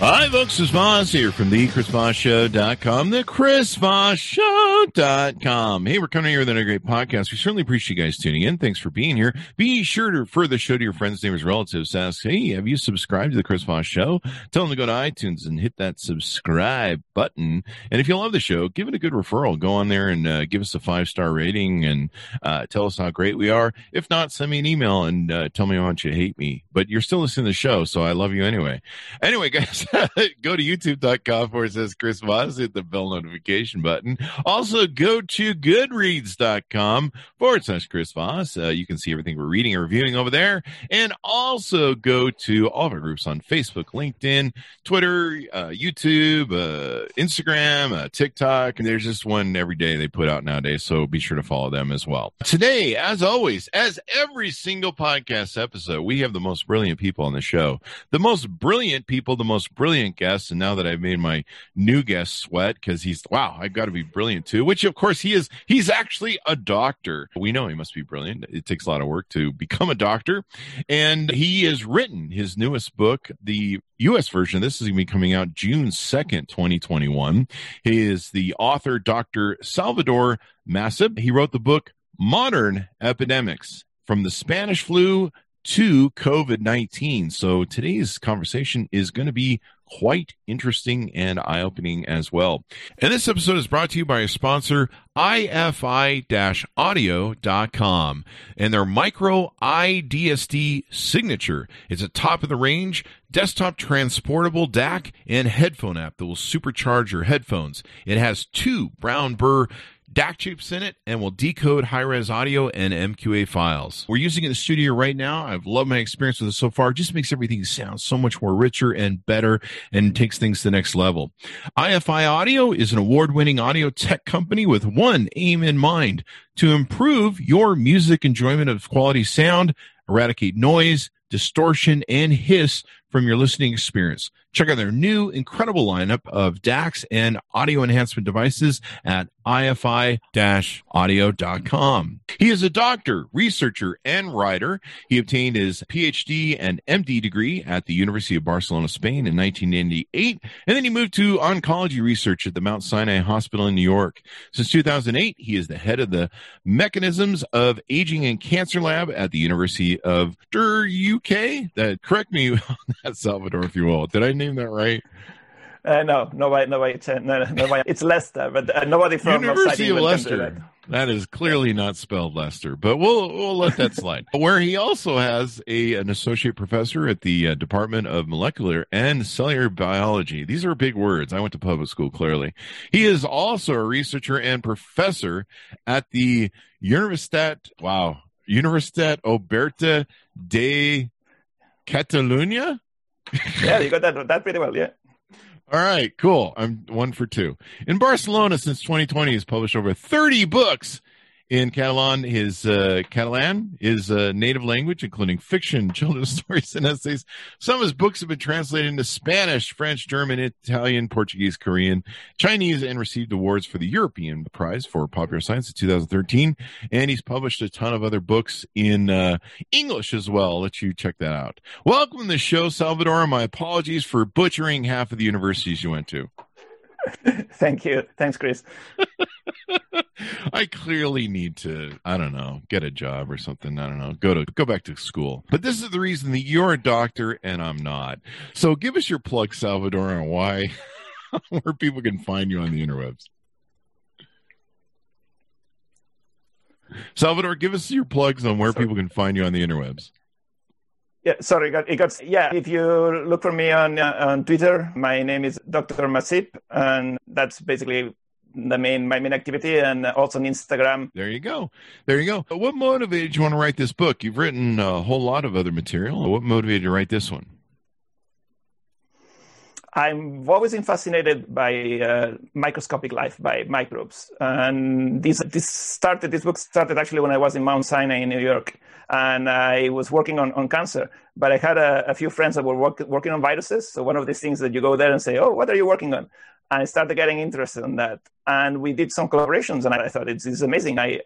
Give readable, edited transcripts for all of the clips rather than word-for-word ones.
Hi, folks. It's Voss here from the ChrisVossShow.com, the ChrisVossShow.com. Hey, we're coming here with another great podcast. We certainly appreciate you guys tuning in. Thanks for being here. Be sure to refer the show to your friends, neighbors, relatives. Ask, hey, have you subscribed to the Chris Voss Show? Tell them to go to iTunes and hit that subscribe button. And if you love the show, give it a good referral. Go on there and give us a 5-star rating and tell us how great we are. If not, send me an email and tell me how much you hate me. But you're still listening to the show, so I love you anyway. Anyway, guys. Go to youtube.com/Chris Voss, hit the bell notification button. Also, go to goodreads.com/Chris Voss. You can see everything we're reading and reviewing over there. And also go to all of our groups on Facebook, LinkedIn, Twitter, YouTube, Instagram, TikTok. And there's just one every day they put out nowadays, so be sure to follow them as well. Today, as always, as every single podcast episode, we have the most brilliant people on the show. The most brilliant people, the most brilliant guest. And now that I've made my new guest sweat, because I've got to be brilliant too, which of course he is. He's actually a doctor. We know he must be brilliant. It takes a lot of work to become a doctor. And he has written his newest book, the U.S. version. This is going to be coming out June 2nd, 2021. He is the author, Dr. Salvador Macip. He wrote the book, Modern Epidemics, From the Spanish Flu to COVID-19. So today's conversation is going to be quite interesting and eye-opening as well. And this episode is brought to you by our sponsor, ifi-audio.com, and their micro iDSD signature. It's a top-of-the-range desktop transportable DAC and headphone app that will supercharge your headphones. It has 2 brown burr DAC chips in it and will decode high-res audio and MQA files. We're using it in the studio right now. I've loved my experience with it so far. It just makes everything sound so much more richer and better and takes things to the next level. IFI Audio is an award-winning audio tech company with one aim in mind: to improve your music enjoyment of quality sound, eradicate noise, distortion, and hiss from your listening experience. Check out their new incredible lineup of DACs and audio enhancement devices at ifi-audio.com. He is a doctor, researcher, and writer. He obtained his PhD and MD degree at the University of Barcelona, Spain in 1998, and then he moved to oncology research at the Mount Sinai Hospital in New York. Since 2008, he is the head of the Mechanisms of Aging and Cancer Lab at the University of UK. Correct me on that, Salvador, if you will. Did I name that right? No, it's Leicester, but nobody from University of Leicester. That is clearly not spelled Leicester, but we'll let that slide. Where he also has an associate professor at the Department of Molecular and Cellular Biology. These are big words. I went to public school, clearly. He is also a researcher and professor at the Universitat Oberta de Catalunya. Yeah, you got that pretty well, yeah. All right, cool. I'm 1 for 2. In Barcelona since 2020, he's published over 30 books in Catalan. His Catalan is a native language, including fiction, children's stories, and essays. Some of his books have been translated into Spanish, French, German, Italian, Portuguese, Korean, Chinese, and received awards for the European Prize for Popular Science in 2013. And he's published a ton of other books in English as well. I'll let you check that out. Welcome to the show, Salvador. My apologies for butchering half of the universities you went to. Thank you. Thanks, Chris. I clearly need to, get a job or something. Go back to school. But this is the reason that you're a doctor and I'm not. So give us your plug, Salvador, on why, where people can find you on the interwebs. Salvador, give us your plugs on where people can find you on the interwebs. Yeah, sorry, if you look for me on Twitter, my name is Dr. Macip, and that's basically my main activity, and also on Instagram. There you go. What motivated you want to write this book? You've written a whole lot of other material. What motivated you to write this one? I've always been fascinated by microscopic life, by microbes. And this book started actually when I was in Mount Sinai in New York. And I was working on cancer, but I had a few friends that were working on viruses. So one of these things that you go there and say, oh, what are you working on? And I started getting interested in that. And we did some collaborations, and I thought, it's amazing. I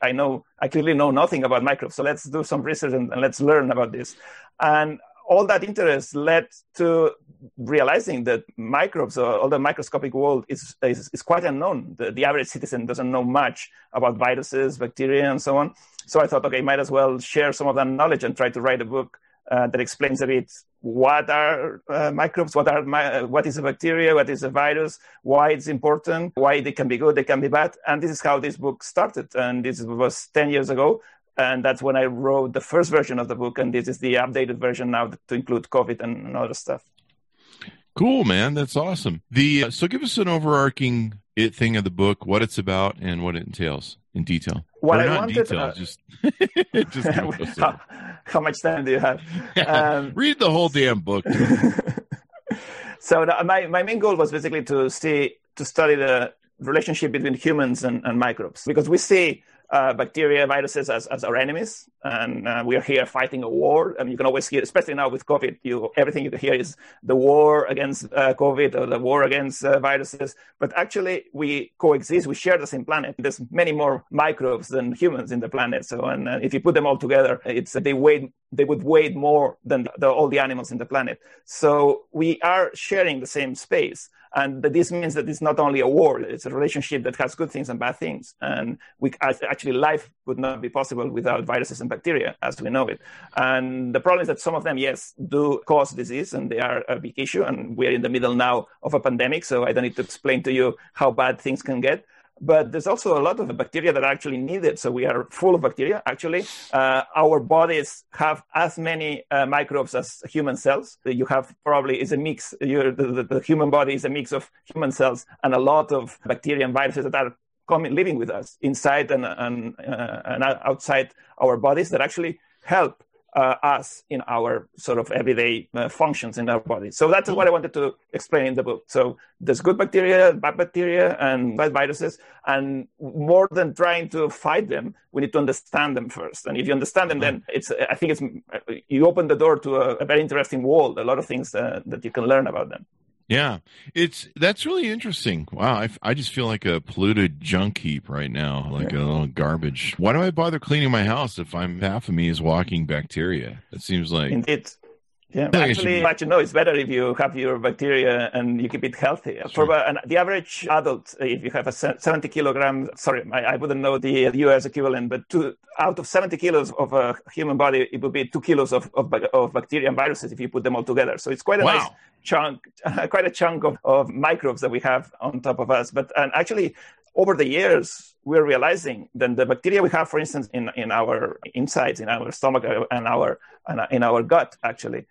clearly know nothing about microbes. So let's do some research and let's learn about this. And all that interest led to realizing that microbes, or all the microscopic world, is quite unknown. The average citizen doesn't know much about viruses, bacteria, and so on. So I thought, okay, might as well share some of that knowledge and try to write a book that explains a bit what are microbes, what is a bacteria, what is a virus, why it's important, why they can be good, they can be bad. And this is how this book started. And this was 10 years ago. And that's when I wrote the first version of the book. And this is the updated version now to include COVID and other stuff. Cool, man. That's awesome. So give us an overarching thing of the book, what it's about and what it entails in detail. What or I not wanted, detail, just how much time do you have? Read the whole damn book. So my main goal was basically to study the relationship between humans and microbes, because we see bacteria, viruses as our enemies, and we are here fighting a war. And you can always hear, especially now with COVID, everything you can hear is the war against COVID or the war against viruses. But actually, we coexist. We share the same planet. There's many more microbes than humans in the planet. So, and if you put them all together, they would weigh more than all the animals in the planet. So we are sharing the same space. And this means that it's not only a war, it's a relationship that has good things and bad things. And actually life would not be possible without viruses and bacteria as we know it. And the problem is that some of them, yes, do cause disease, and they are a big issue. And we're in the middle now of a pandemic, so I don't need to explain to you how bad things can get. But there's also a lot of bacteria that are actually needed. So we are full of bacteria, actually. Our bodies have as many microbes as human cells. You have probably is a mix. The human body is a mix of human cells and a lot of bacteria and viruses that are living with us inside and outside our bodies that actually help us in our sort of everyday functions in our body. So that's what I wanted to explain in the book. So there's good bacteria, bad bacteria, and bad viruses. And more than trying to fight them, we need to understand them first. And if you understand them, then I think you open the door to a very interesting world, a lot of things that you can learn about them. Yeah, that's really interesting. Wow, I just feel like a polluted junk heap right now, like a little garbage. Why do I bother cleaning my house if half of me is walking bacteria? It seems like indeed. Yeah, actually, but it's better if you have your bacteria and you keep it healthy. Sure. For the average adult, if you have a 70 kilogram, sorry, I wouldn't know the US equivalent, but out of 70 kilos of a human body, it would be 2 kilos of bacteria and viruses if you put them all together. So it's quite a nice chunk, quite a chunk of microbes that we have on top of us. But actually, over the years, we're realizing that the bacteria we have, for instance, in our insides, in our stomach, and in our gut, actually,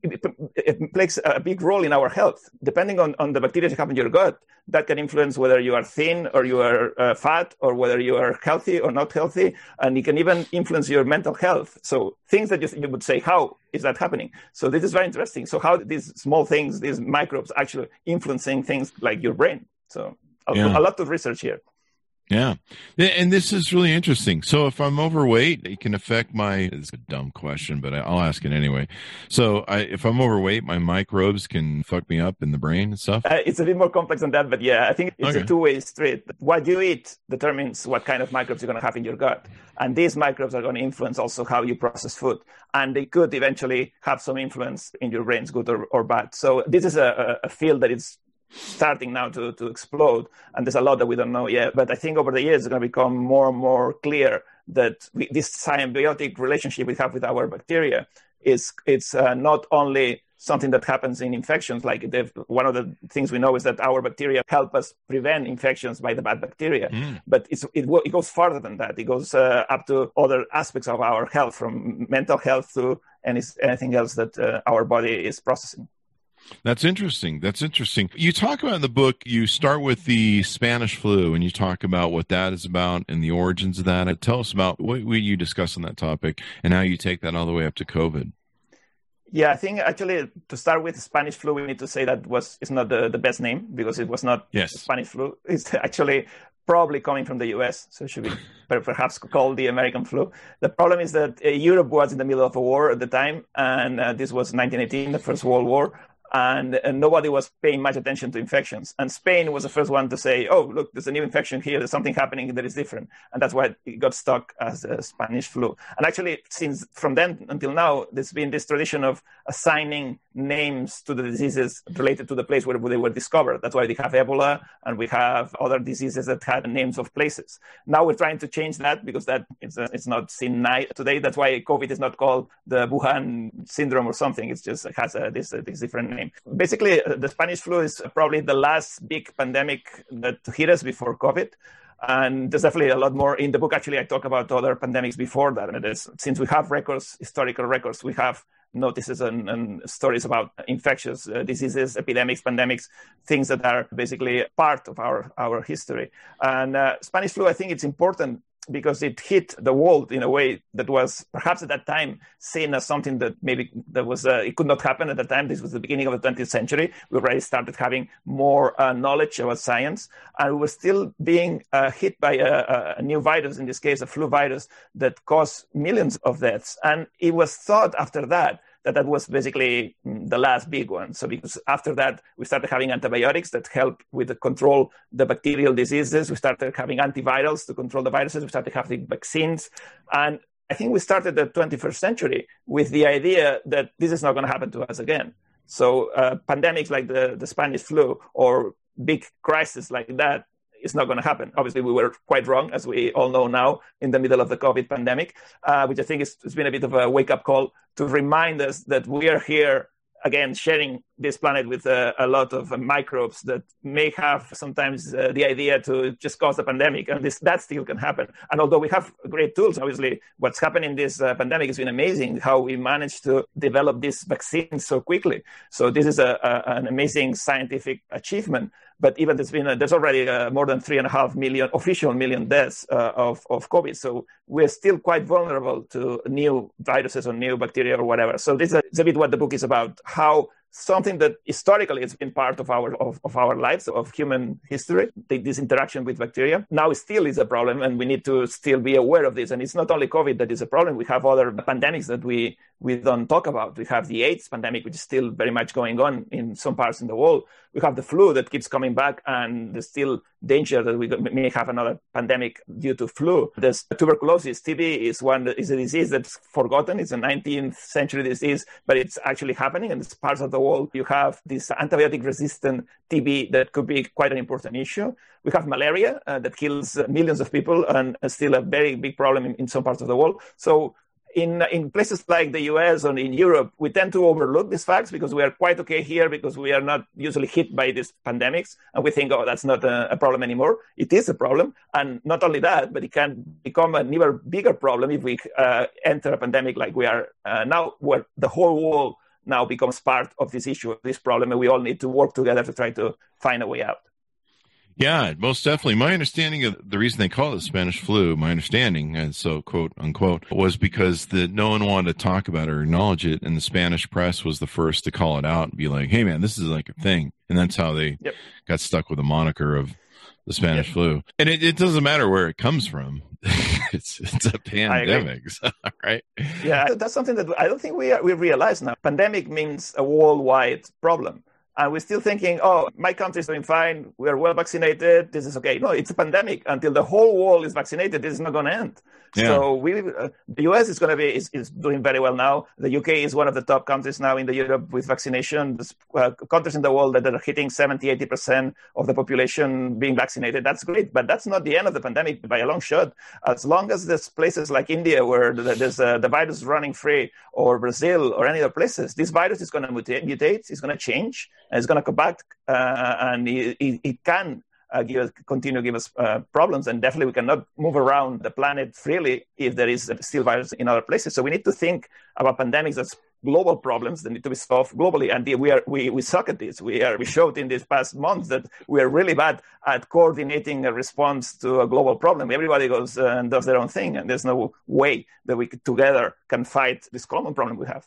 it plays a big role in our health. Depending on the bacteria you have in your gut, that can influence whether you are thin or you are fat, or whether you are healthy or not healthy. And it can even influence your mental health. So things that you would say, how is that happening? So this is very interesting. So how these small things, these microbes actually influencing things like your brain. So a lot of research here. Yeah. And this is really interesting. So if I'm overweight, it can affect it's a dumb question, but I'll ask it anyway. So if I'm overweight, my microbes can fuck me up in the brain and stuff? It's a bit more complex than that, but yeah, I think it's a two-way street. What you eat determines what kind of microbes you're going to have in your gut. And these microbes are going to influence also how you process food. And they could eventually have some influence in your brains, good or bad. So this is a field that is starting now to explode, and there's a lot that we don't know yet, but I think over the years it's going to become more and more clear that this symbiotic relationship we have with our bacteria it's not only something that happens in infections. Like one of the things we know is that our bacteria help us prevent infections by the bad bacteria. But it goes farther than that. It goes up to other aspects of our health, from mental health to anything else that our body is processing. That's interesting. You talk about in the book, you start with the Spanish flu, and you talk about what that is about and the origins of that. Tell us about what you discuss on that topic and how you take that all the way up to COVID. Yeah, I think actually to start with Spanish flu, we need to say that it's not the best name because it was not Spanish flu. It's actually probably coming from the US, so it should be perhaps called the American flu. The problem is that Europe was in the middle of a war at the time, and this was 1918, the First World War, and nobody was paying much attention to infections. And Spain was the first one to say, oh, look, there's a new infection here, there's something happening that is different. And that's why it got stuck as a Spanish flu. And actually, since from then until now, there's been this tradition of assigning names to the diseases related to the place where they were discovered. That's why we have Ebola, and we have other diseases that had names of places. Now we're trying to change that because that it's not seen today. That's why COVID is not called the Wuhan syndrome or something. It's just, it has this different name. Basically, the Spanish flu is probably the last big pandemic that hit us before COVID. And there's definitely a lot more in the book. Actually, I talk about other pandemics before that. And since we have records, historical records, we have notices and stories about infectious diseases, epidemics, pandemics, things that are basically part of our history. And Spanish flu, I think it's important because it hit the world in a way that was perhaps at that time seen as something that maybe that was it could not happen at that time. This was the beginning of the 20th century. We already started having more knowledge about science, and we were still being hit by a new virus, in this case, a flu virus that caused millions of deaths. And it was thought after that was basically the last big one. So because after that, we started having antibiotics that helped with the control the bacterial diseases. We started having antivirals to control the viruses. We started having vaccines. And I think we started the 21st century with the idea that this is not going to happen to us again. So pandemics like the Spanish flu or big crisis like that, it's not going to happen. Obviously, we were quite wrong, as we all know now, in the middle of the COVID pandemic, which I think it's been a bit of a wake-up call to remind us that we are here, again, sharing this planet with a lot of microbes that may have sometimes the idea to just cause a pandemic, and that still can happen. And although we have great tools, obviously, what's happened in this pandemic has been amazing, how we managed to develop this vaccine so quickly. So this is an amazing scientific achievement. But even there's already more than 3.5 million official deaths of COVID. So we're still quite vulnerable to new viruses or new bacteria or whatever. So this is a bit what the book is about, how something that historically has been part of our lives, of human history, this interaction with bacteria, now still is a problem, and we need to still be aware of this. And it's not only COVID that is a problem. We have other pandemics that we don't talk about. We have the AIDS pandemic, which is still very much going on in some parts in the world. We have the flu that keeps coming back, and there's still danger that we may have another pandemic due to flu. There's tuberculosis. TB is a disease that's forgotten. It's a 19th century disease, but it's actually happening, and it's parts of the world. You have this antibiotic-resistant TB that could be quite an important issue. We have malaria that kills millions of people and is still a very big problem in some parts of the world. So in places like the US or in Europe, we tend to overlook these facts because we are quite okay here because we are not usually hit by these pandemics. And we think, oh, that's not a problem anymore. It is a problem. And not only that, but it can become an even bigger problem if we enter a pandemic like we are now, where the whole world now becomes part of this issue, this problem, and we all need to work together to try to find a way out. Yeah, most definitely. My understanding of the reason they call it the Spanish flu, my understanding, and so quote unquote, was because no one wanted to talk about it or acknowledge it, and the Spanish press was the first to call it out and be like, hey man, this is like a thing. And that's how they got stuck with the moniker of the Spanish flu. And it doesn't matter where it comes from. It's a pandemic, right? Yeah, that's something that I don't think we realize now. Pandemic means a worldwide problem. And we're still thinking, oh, my country's doing fine. We're well vaccinated. This is okay. No, it's a pandemic. Until the whole world is vaccinated, this is not going to end. Yeah. So the US is going to is doing very well now. The UK is one of the top countries now in the Europe with vaccination. There's countries in the world that are hitting 70-80% of the population being vaccinated. That's great. But that's not the end of the pandemic by a long shot. As long as there's places like India where there's the virus running free, or Brazil or any other places, this virus is going to mutate. It's going to change. It's going to come back, and it can give us problems. And definitely we cannot move around the planet freely if there is still virus in other places. So we need to think about pandemics as global problems that need to be solved globally. And we suck at this. We showed in these past months that we are really bad at coordinating a response to a global problem. Everybody goes and does their own thing, and there's no way that we together can fight this common problem we have.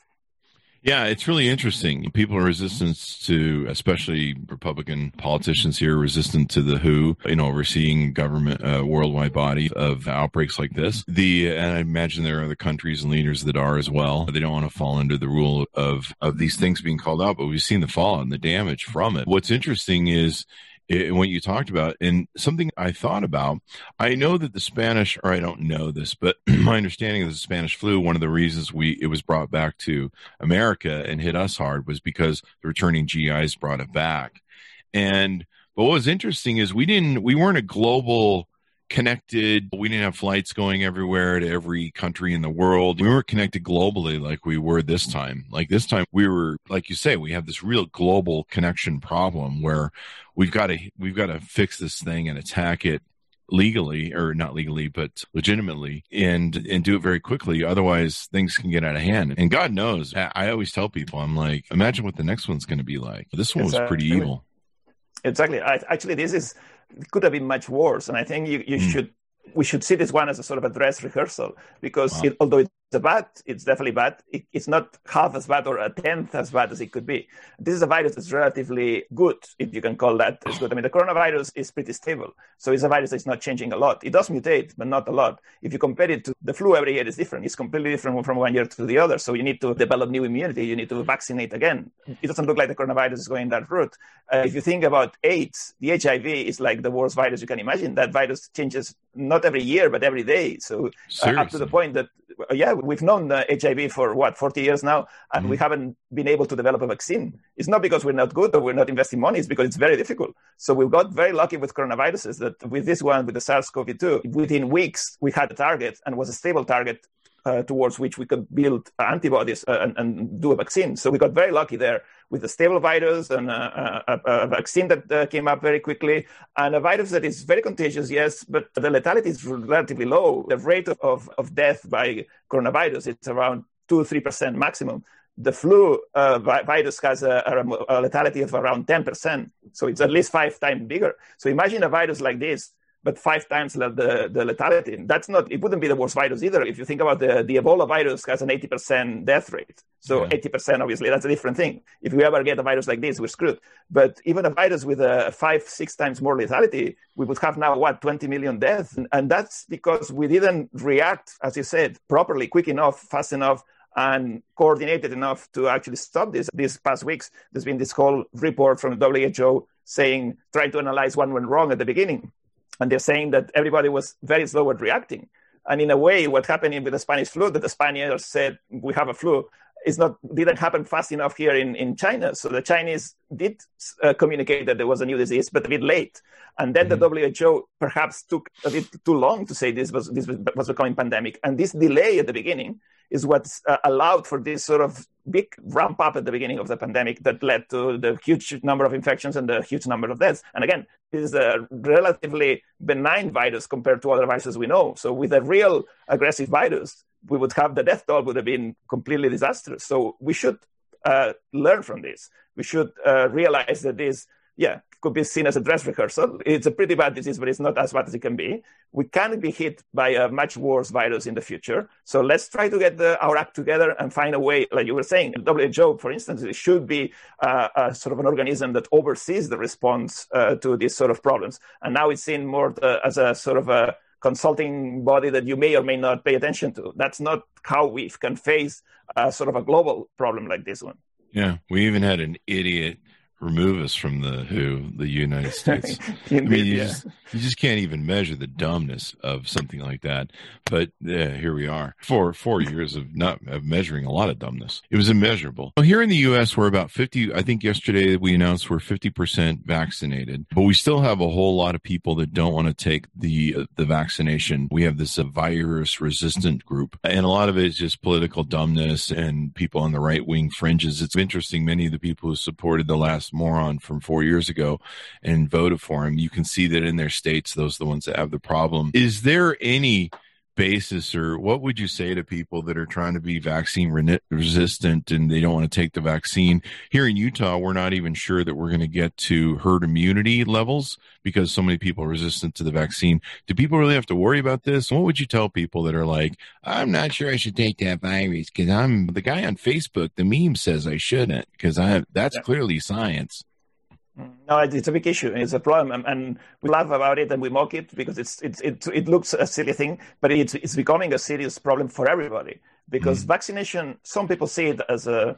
Yeah, it's really interesting. People are resistant to, especially Republican politicians here, resistant to the WHO, overseeing government, worldwide body of outbreaks like this. And I imagine there are other countries and leaders that are as well. They don't want to fall under the rule of these things being called out, but we've seen the fallout and the damage from it. What's interesting is what you talked about, and something I thought about, I know that the Spanish, or I don't know this, but my understanding of the Spanish flu, one of the reasons it was brought back to America and hit us hard was because the returning GIs brought it back. But what was interesting is we weren't a global connected. We didn't have flights going everywhere to every country in the world. We weren't connected globally like we were this time. Like this time we were, like you say, we have this real global connection problem where we've got to fix this thing and attack it legally, or not legally, but legitimately, and do it very quickly. Otherwise things can get out of hand. And God knows, I always tell people, I'm like, imagine what the next one's going to be like. This one was pretty evil. Exactly. Actually, it could have been much worse, and I think we should see this one as a sort of a dress rehearsal, because although it's bad, it's definitely bad, it's not half as bad or a tenth as bad as it could be. This is a virus that's relatively good, if you can call that as good. I mean, the coronavirus is pretty stable, so it's a virus that's not changing a lot. It does mutate, but not a lot. If you compare it to the flu, every year is different. It's completely different from one year to the other, so you need to develop new immunity. You need to vaccinate again. It doesn't look like the coronavirus is going that route. If you think about AIDS, the HIV is like the worst virus you can imagine. That virus changes not every year, but every day. So up to the point that, we've known HIV for 40 years now, and we haven't been able to develop a vaccine. It's not because we're not good or we're not investing money, it's because it's very difficult. So we got very lucky with coronaviruses that with this one, with the SARS-CoV-2, within weeks, we had a target and was a stable target towards which we could build antibodies and do a vaccine. So we got very lucky there with a stable virus and a vaccine that came up very quickly, and a virus that is very contagious, yes, but the lethality is relatively low. The rate of death by coronavirus, it's around 2-3% maximum. The flu virus has a lethality of around 10%, so it's at least 5 times bigger. So imagine a virus like this, but 5 times the lethality. That's not, it wouldn't be the worst virus either. If you think about the Ebola virus has an 80% death rate. So 80%, obviously, that's a different thing. If we ever get a virus like this, we're screwed. But even a virus with a 5-6 times more lethality, we would have now, 20 million deaths? And that's because we didn't react, as you said, properly, quick enough, fast enough, and coordinated enough to actually stop this. These past weeks, there's been this whole report from the WHO saying, trying to analyze what went wrong at the beginning. And they're saying that everybody was very slow at reacting. And in a way, what happened with the Spanish flu, that the Spaniards said, we have a flu, didn't happen fast enough here in China. So the Chinese did communicate that there was a new disease, but a bit late. And then the WHO perhaps took a bit too long to say this was becoming pandemic. And this delay at the beginning is what's allowed for this sort of big ramp up at the beginning of the pandemic that led to the huge number of infections and the huge number of deaths. And again, this is a relatively benign virus compared to other viruses we know. So with a real aggressive virus, we would have the death toll would have been completely disastrous. So we should learn from this. We should realize that this, could be seen as a dress rehearsal. It's a pretty bad disease, but it's not as bad as it can be. We can be hit by a much worse virus in the future. So let's try to get our act together and find a way, like you were saying, WHO, for instance, it should be a sort of an organism that oversees the response to these sort of problems. And now it's seen more as a sort of a consulting body that you may or may not pay attention to. That's not how we can face a sort of a global problem like this one. Yeah, we even had an idiot remove us from the WHO, the United States. Indeed, I mean, you just can't even measure the dumbness of something like that. But here we are for 4 years of measuring a lot of dumbness. It was immeasurable. So here in the U.S., we're about 50. I think yesterday we announced we're 50% vaccinated, but we still have a whole lot of people that don't want to take the vaccination. We have this virus resistant group, and a lot of it is just political dumbness and people on the right wing fringes. It's interesting. Many of the people who supported the last moron from 4 years ago and voted for him, you can see that in their states, those are the ones that have the problem. Is there any basis, or what would you say to people that are trying to be vaccine resistant and they don't want to take the vaccine? Here in Utah, we're not even sure that we're going to get to herd immunity levels because so many people are resistant to the vaccine. Do people really have to worry about this? What would you tell people that are like, I'm not sure I should take that virus because I'm the guy on Facebook, the meme says I shouldn't, because that's clearly science. No, it's a big issue. It's a problem, and we laugh about it and we mock it because it looks a silly thing, but it's becoming a serious problem for everybody. Because vaccination, some people see it as an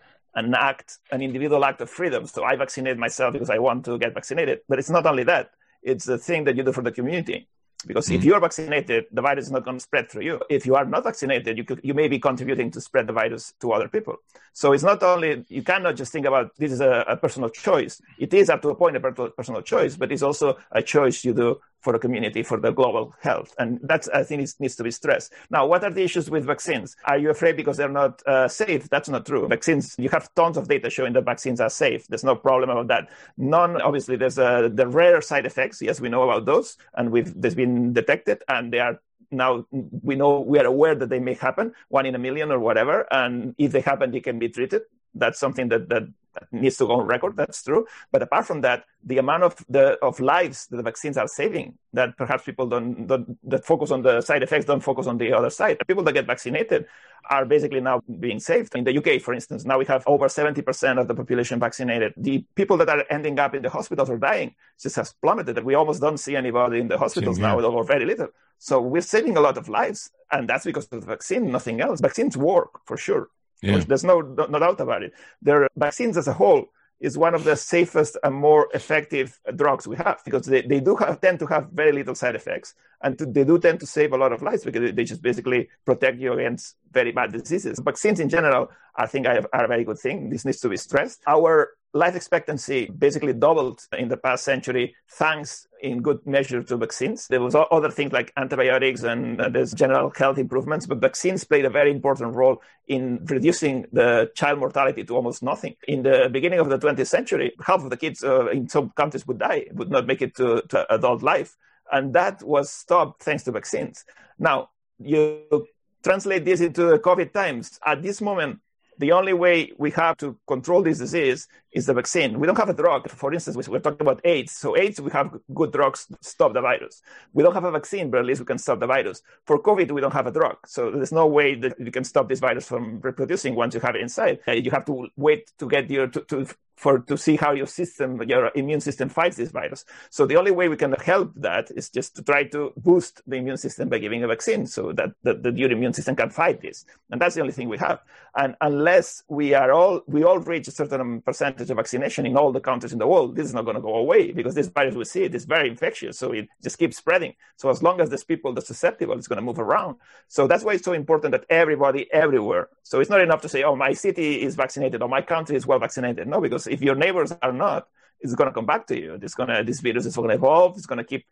individual act of freedom. So I vaccinate myself because I want to get vaccinated. But it's not only that; it's the thing that you do for the community. Because if you are vaccinated, the virus is not going to spread through you. If you are not vaccinated, you may be contributing to spread the virus to other people. So it's not only, you cannot just think about this is a personal choice. It is up to a point a personal choice, but it's also a choice you do for the community, for the global health. And that's, I think, it needs to be stressed. Now, what are the issues with vaccines? Are you afraid because they're not safe? That's not true. Vaccines, you have tons of data showing that vaccines are safe. There's no problem about that. Obviously, there's the rare side effects. Yes, we know about those, and there's been detected, and they are now, we are aware that they may happen, 1 in a million or whatever. And if they happen, they can be treated. That's something that needs to go on record. That's true. But apart from that, the amount of lives that the vaccines are saving, that perhaps people that focus on the side effects don't focus on the other side. People that get vaccinated are basically now being saved. In the UK, for instance, now we have over 70% of the population vaccinated. The people that are ending up in the hospitals or dying just has plummeted. We almost don't see anybody in the hospitals now, or very little. So we're saving a lot of lives, and that's because of the vaccine, nothing else. Vaccines work, for sure. Yeah. There's no doubt about it. Vaccines as a whole is one of the safest and more effective drugs we have, because they do tend to have very little side effects, and they do tend to save a lot of lives because they just basically protect you against very bad diseases. Vaccines in general, I think, are a very good thing. This needs to be stressed. Our life expectancy basically doubled in the past century, thanks in good measure to vaccines. There was other things like antibiotics and there's general health improvements, but vaccines played a very important role in reducing the child mortality to almost nothing. In the beginning of the 20th century, half of the kids in some countries would die, would not make it to adult life. And that was stopped thanks to vaccines. Now, you translate this into the COVID times. At this moment, the only way we have to control this disease is the vaccine. We don't have a drug. For instance, we're talking about AIDS. So AIDS, we have good drugs to stop the virus. We don't have a vaccine, but at least we can stop the virus. For COVID, we don't have a drug. So there's no way that you can stop this virus from reproducing once you have it inside. You have to wait to get to see how your immune system fights this virus. So the only way we can help that is just to try to boost the immune system by giving a vaccine so that your immune system can fight this. And that's the only thing we have. And unless we all reach a certain percentage of vaccination in all the countries in the world, this is not going to go away, because this virus, we see it, is very infectious. So it just keeps spreading. So as long as there's people that's susceptible, it's going to move around. So that's why it's so important that everybody everywhere. So it's not enough to say, oh, my city is vaccinated or my country is well vaccinated. No, because if your neighbors are not, it's going to come back to you. This virus is going to evolve. It's going to keep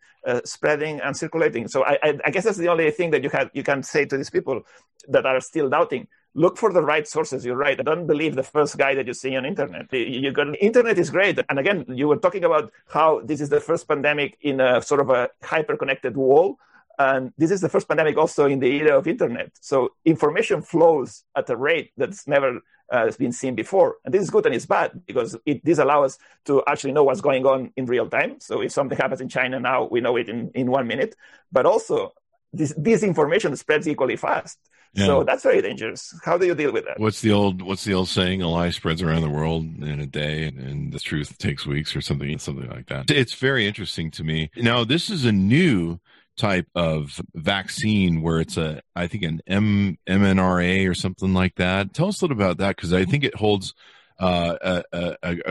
spreading and circulating. So I guess that's the only thing that you can say to these people that are still doubting. Look for the right sources. You're right. Don't believe the first guy that you see on internet. Internet is great. And again, you were talking about how this is the first pandemic in a sort of a hyper-connected world. And this is the first pandemic also in the era of internet. So information flows at a rate that's never been seen before. And this is good and it's bad, because this allows us to actually know what's going on in real time. So if something happens in China now, we know it in 1 minute. But also, this information spreads equally fast. Yeah. So that's very dangerous. How do you deal with that? What's the old saying? A lie spreads around the world in a day, and the truth takes weeks, or something like that. It's very interesting to me. Now, this is a new type of vaccine where it's an mRNA or something like that. Tell us a little about that, because I think it holds a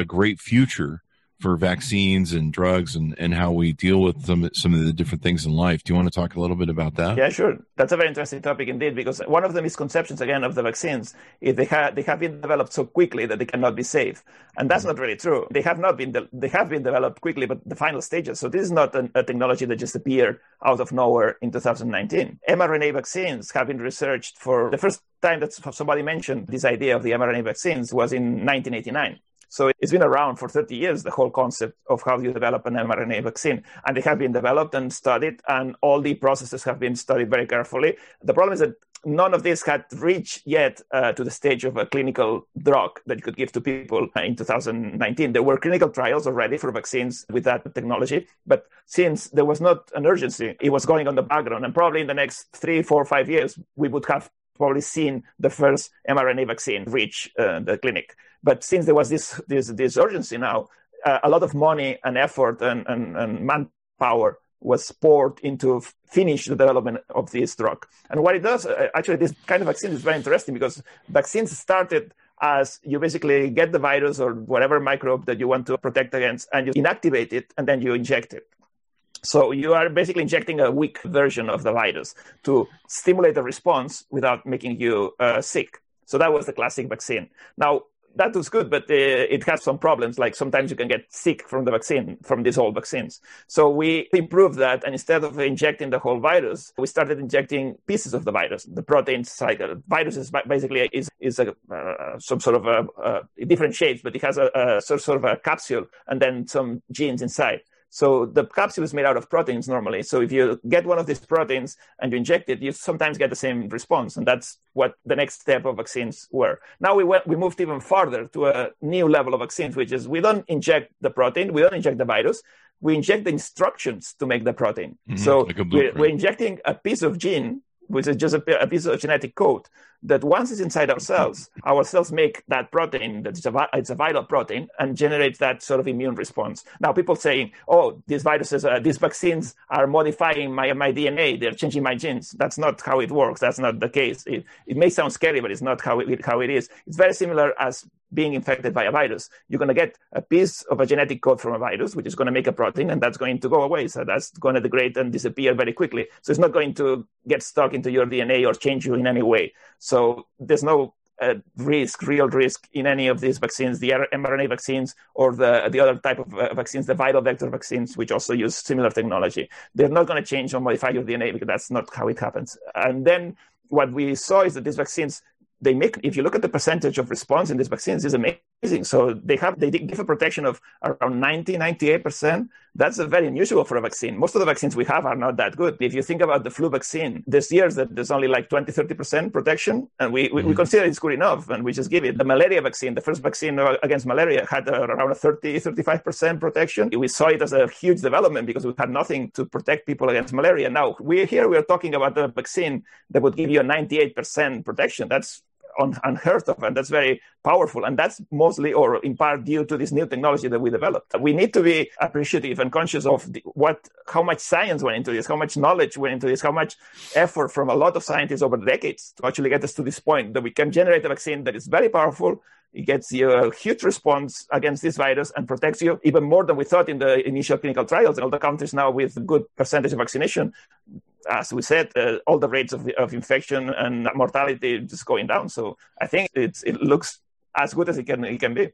great future for vaccines and drugs and how we deal with some of the different things in life. Do you want to talk a little bit about that? Yeah, sure. That's a very interesting topic indeed, because one of the misconceptions, again, of the vaccines is they have been developed so quickly that they cannot be safe. And that's not really true. They have been developed quickly, but the final stages. So this is not a technology that just appeared out of nowhere in 2019. mRNA vaccines have been researched for the first time that somebody mentioned this idea of the mRNA vaccines was in 1989. So it's been around for 30 years, the whole concept of how you develop an mRNA vaccine. And they have been developed and studied, and all the processes have been studied very carefully. The problem is that none of this had reached yet to the stage of a clinical drug that you could give to people in 2019. There were clinical trials already for vaccines with that technology, but since there was not an urgency, it was going on the background. And probably in the next 3, 4, 5 years, we would have probably seen the first mRNA vaccine reach the clinic. But since there was this urgency now, a lot of money and effort and manpower was poured into finish the development of this drug. And what it does, actually, this kind of vaccine is very interesting because vaccines started as you basically get the virus or whatever microbe that you want to protect against, and you inactivate it, and then you inject it. So you are basically injecting a weak version of the virus to stimulate a response without making you sick. So that was the classic vaccine. Now, that was good, but it has some problems, like sometimes you can get sick from the vaccine, from these old vaccines. So we improved that, and instead of injecting the whole virus, we started injecting pieces of the virus, the proteins. Virus is basically some sort of different shapes, but it has a sort of a capsule and then some genes inside. So the capsule is made out of proteins normally. So if you get one of these proteins and you inject it, you sometimes get the same response. And that's what the next step of vaccines were. Now we moved even farther to a new level of vaccines, which is we don't inject the protein, we don't inject the virus, we inject the instructions to make the protein. Mm-hmm. So like we're injecting a piece of gene, which is just a piece of genetic code, that once it's inside our cells make that protein, that it's a vital protein, and generates that sort of immune response. Now, people saying, oh, these vaccines are modifying my DNA, they're changing my genes. That's not how it works. That's not the case. It may sound scary, but it's not how it is. It's very similar as being infected by a virus. You're going to get a piece of a genetic code from a virus, which is going to make a protein, and that's going to go away. So that's going to degrade and disappear very quickly. So it's not going to get stuck into your DNA or change you in any way. So there's no real risk in any of these vaccines, the mRNA vaccines or the other type of vaccines, the viral vector vaccines, which also use similar technology. They're not going to change or modify your DNA because that's not how it happens. And then what we saw is that these vaccines, if you look at the percentage of response in these vaccines, it's amazing. So they give a protection of around 90, 98%. That's very unusual for a vaccine. Most of the vaccines we have are not that good. If you think about the flu vaccine, this year there's only like 20, 30% protection, and we consider it's good enough, and we just give it. The malaria vaccine, the first vaccine against malaria, had around a 30, 35% protection. We saw it as a huge development because we had nothing to protect people against malaria. Now, we're talking about a vaccine that would give you a 98% protection. That's unheard of, and that's very powerful, and that's mostly or in part due to this new technology that we developed. We need to be appreciative and conscious of how much science went into this, how much knowledge went into this, how much effort from a lot of scientists over decades to actually get us to this point that we can generate a vaccine that is very powerful. It gets you a huge response against this virus and protects you even more than we thought in the initial clinical trials. And all the countries now with a good percentage of vaccination, as we said, all the rates of infection and mortality just going down. So I think it looks as good as it can be.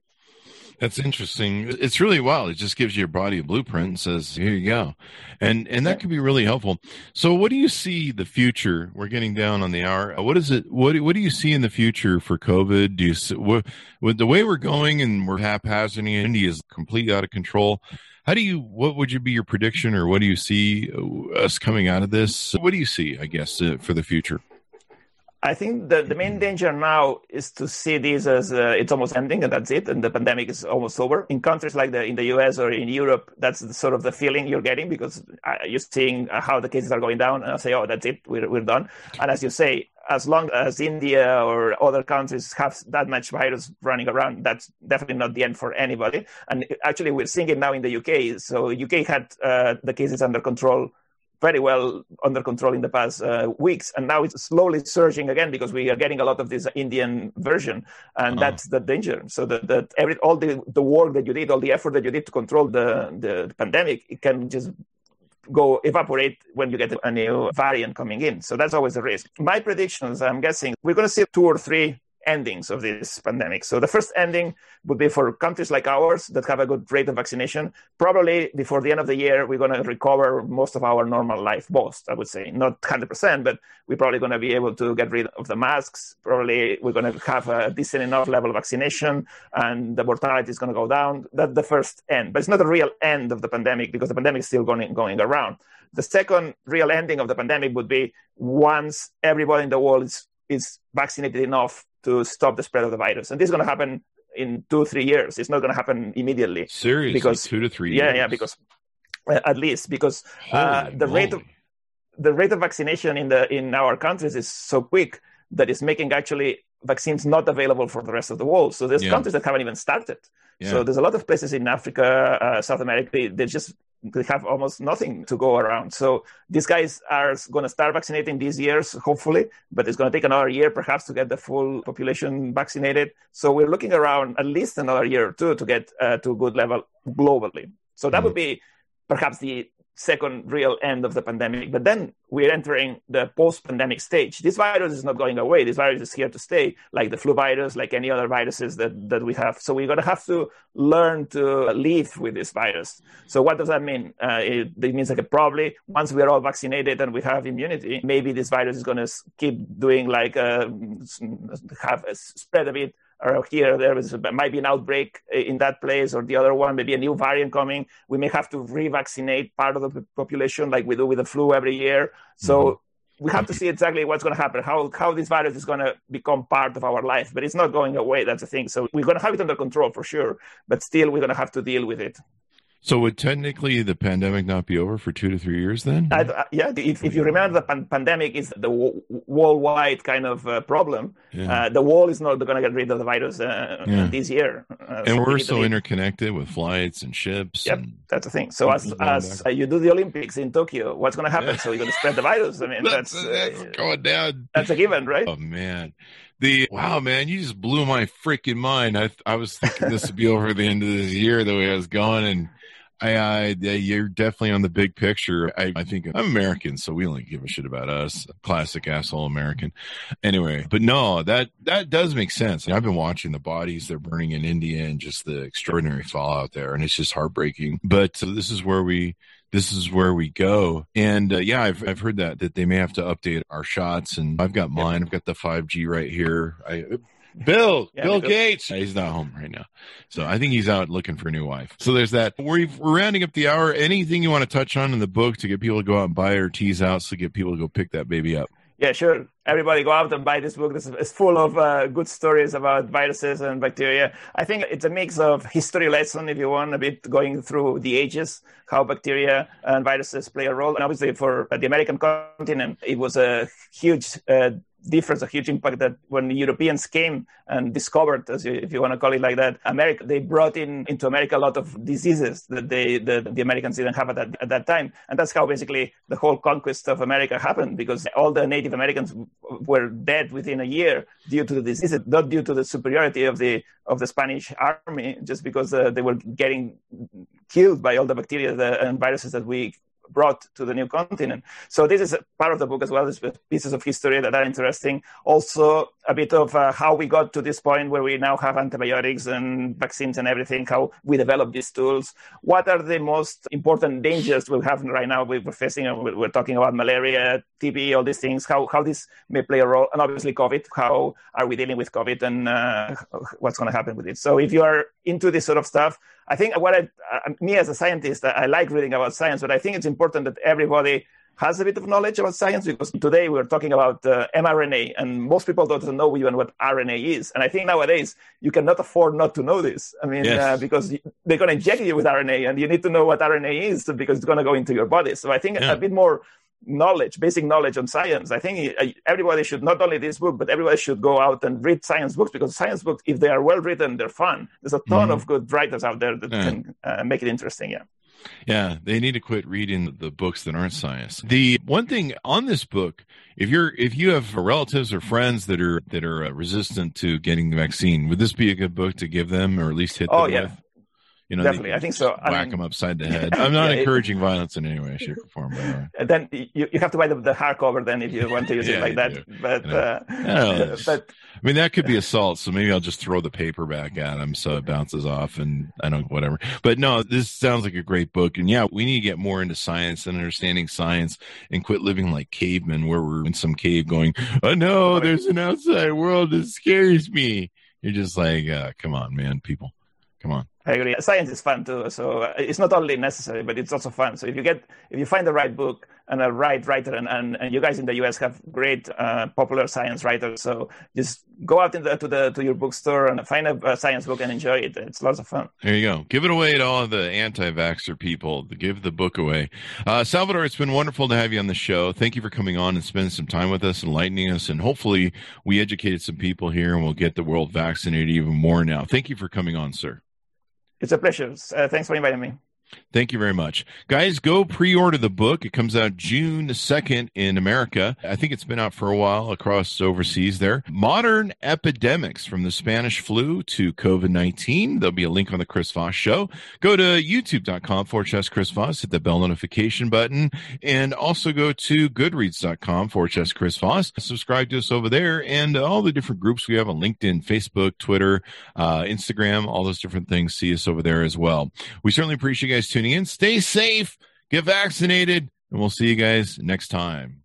That's interesting. It's really wild. It just gives your body a blueprint and says, here you go. And that could be really helpful. So what do you see the future? We're getting down on the hour. What is it? What do you see in the future for COVID? Do you see, with the way we're going and we're haphazard and India is completely out of control, what would be your prediction, or what do you see us coming out of this? What do you see, I guess, for the future? I think that the main danger now is to see this as it's almost ending, and that's it, and the pandemic is almost over. In countries like in the US or in Europe, that's sort of the feeling you're getting because you're seeing how the cases are going down, and I say, oh, that's it, we're done. And as you say, as long as India or other countries have that much virus running around, that's definitely not the end for anybody. And actually, we're seeing it now in the UK. So UK had the cases under control, very well under control in the past weeks. And now it's slowly surging again because we are getting a lot of this Indian version. And that's the danger. So that all the work that you did, all the effort that you did to control the pandemic, it can just go evaporate when you get a new variant coming in. So that's always a risk. My predictions, I'm guessing, we're going to see 2 or 3 endings of this pandemic. So the first ending would be for countries like ours that have a good rate of vaccination. Probably before the end of the year, we're going to recover most of our normal life, most, I would say. Not 100%, but we're probably going to be able to get rid of the masks. Probably we're going to have a decent enough level of vaccination, and the mortality is going to go down. That's the first end. But it's not a real end of the pandemic because the pandemic is still going around. The second real ending of the pandemic would be once everybody in the world is vaccinated enough to stop the spread of the virus. And this is going to happen in 2-3 years. It's not going to happen immediately. Seriously, because 2 to 3 years? Yeah, because at least because the rate of vaccination in our countries is so quick that it's making actually vaccines not available for the rest of the world. So there's countries that haven't even started. Yeah. So there's a lot of places in Africa, South America, they have almost nothing to go around. So these guys are going to start vaccinating these years, hopefully, but it's going to take another year perhaps to get the full population vaccinated. So we're looking around at least another year or two to get to a good level globally. So that would be perhaps the second real end of the pandemic. But then we're entering the post-pandemic stage. This virus is not going away. This virus is here to stay, like the flu virus, like any other viruses that we have. So we're going to have to learn to live with this virus. So what does that mean? It means that probably once we're all vaccinated and we have immunity, maybe this virus is going to keep doing spread a bit. Or here, there might be an outbreak in that place or the other one, maybe a new variant coming. We may have to revaccinate part of the population like we do with the flu every year. So we have to see exactly what's going to happen, how this virus is going to become part of our life. But it's not going away, that's the thing. So we're going to have it under control for sure, but still we're going to have to deal with it. So would technically the pandemic not be over for 2 to 3 years then? If you remember, the pandemic is the worldwide kind of problem. Yeah. The world is not going to get rid of the virus this year. And we're so interconnected with flights and ships. Yep, and that's the thing. So as you do the Olympics in Tokyo, what's going to happen? Yeah. So you're going to spread the virus. I mean, that's going down. That's a given, right? Oh, man. Wow, man, you just blew my freaking mind. I was thinking this would be over the end of this year the way I was going, and you're definitely on the big picture. I think I'm American, so we don't give a shit about us. Classic asshole American. Anyway, but no, that does make sense. I've been watching the bodies they're burning in India and just the extraordinary fallout there, and it's just heartbreaking. But so this is where we go. And I've heard that they may have to update our shots, and I've got mine. I've got the 5G right here. Bill Gates. He's not home right now. So I think he's out looking for a new wife. So there's that. We're rounding up the hour. Anything you want to touch on in the book to get people to go out and buy or tease out, so get people to go pick that baby up? Yeah, sure. Everybody go out and buy this book. It's full of good stories about viruses and bacteria. I think it's a mix of history lesson, if you want, a bit going through the ages, how bacteria and viruses play a role. And obviously for the American continent, it was a huge difference, a huge impact that when the Europeans came and discovered, if you want to call it like that, America, they brought into America a lot of diseases that the Americans didn't have at that time. And that's how basically the whole conquest of America happened, because all the Native Americans were dead within a year due to the diseases, not due to the superiority of the Spanish army, just because they were getting killed by all the bacteria and viruses that we brought to the new continent. So this is a part of the book as well. There's pieces of history that are interesting. Also, a bit of how we got to this point where we now have antibiotics and vaccines and everything, how we developed these tools. What are the most important dangers we have right now? We're facing, and we're talking about malaria, TB, all these things, how this may play a role. And obviously COVID, how are we dealing with COVID and what's going to happen with it? So if you are into this sort of stuff, I think me as a scientist, I like reading about science, but I think it's important that everybody has a bit of knowledge about science, because today we're talking about mRNA, and most people don't know even what RNA is. And I think nowadays you cannot afford not to know this. I mean, because they're going to inject you with RNA, and you need to know what RNA is because it's going to go into your body. So I think a bit more knowledge, basic knowledge on science. I think everybody should, not only this book, but everybody should go out and read science books, because science books, if they are well written, they're fun. There's a ton of good writers out there that can make it interesting. Yeah, they need to quit reading the books that aren't science. The one thing on this book, if you have relatives or friends that are resistant to getting the vaccine, would this be a good book to give them, or at least hit them with? Definitely, I think so. Whack them upside the head. I'm not encouraging violence in any way, shape, or form. By the way. Then you have to buy the hardcover then if you want to use it like that. But I mean, that could be assault. So maybe I'll just throw the paper back at him so it bounces off, and I don't whatever. But no, this sounds like a great book, and we need to get more into science and understanding science, and quit living like cavemen where we're in some cave going, "Oh no, there's an outside world that scares me." You're just like, come on, man, people, come on. I agree. Science is fun too, so it's not only necessary, but it's also fun. So if you find the right book and a right writer, and you guys in the U.S. have great popular science writers, so just go out to your bookstore and find a science book and enjoy it. It's lots of fun. There you go. Give it away to all of the anti-vaxxer people. Give the book away. Salvador, it's been wonderful to have you on the show. Thank you for coming on and spending some time with us, enlightening us, and hopefully we educated some people here and we'll get the world vaccinated even more now. Thank you for coming on, sir. It's a pleasure. Thanks for inviting me. Thank you very much. Guys, go pre-order the book. It comes out June 2nd in America. I think it's been out for a while across overseas there. Modern Epidemics from the Spanish Flu to COVID-19. There'll be a link on the Chris Voss Show. Go to youtube.com/Chris Voss. Hit the bell notification button. And also go to goodreads.com/Chris Voss. Subscribe to us over there and all the different groups we have on LinkedIn, Facebook, Twitter, Instagram, all those different things. See us over there as well. We certainly appreciate you guys tuning in. Stay safe, get vaccinated, and we'll see you guys next time.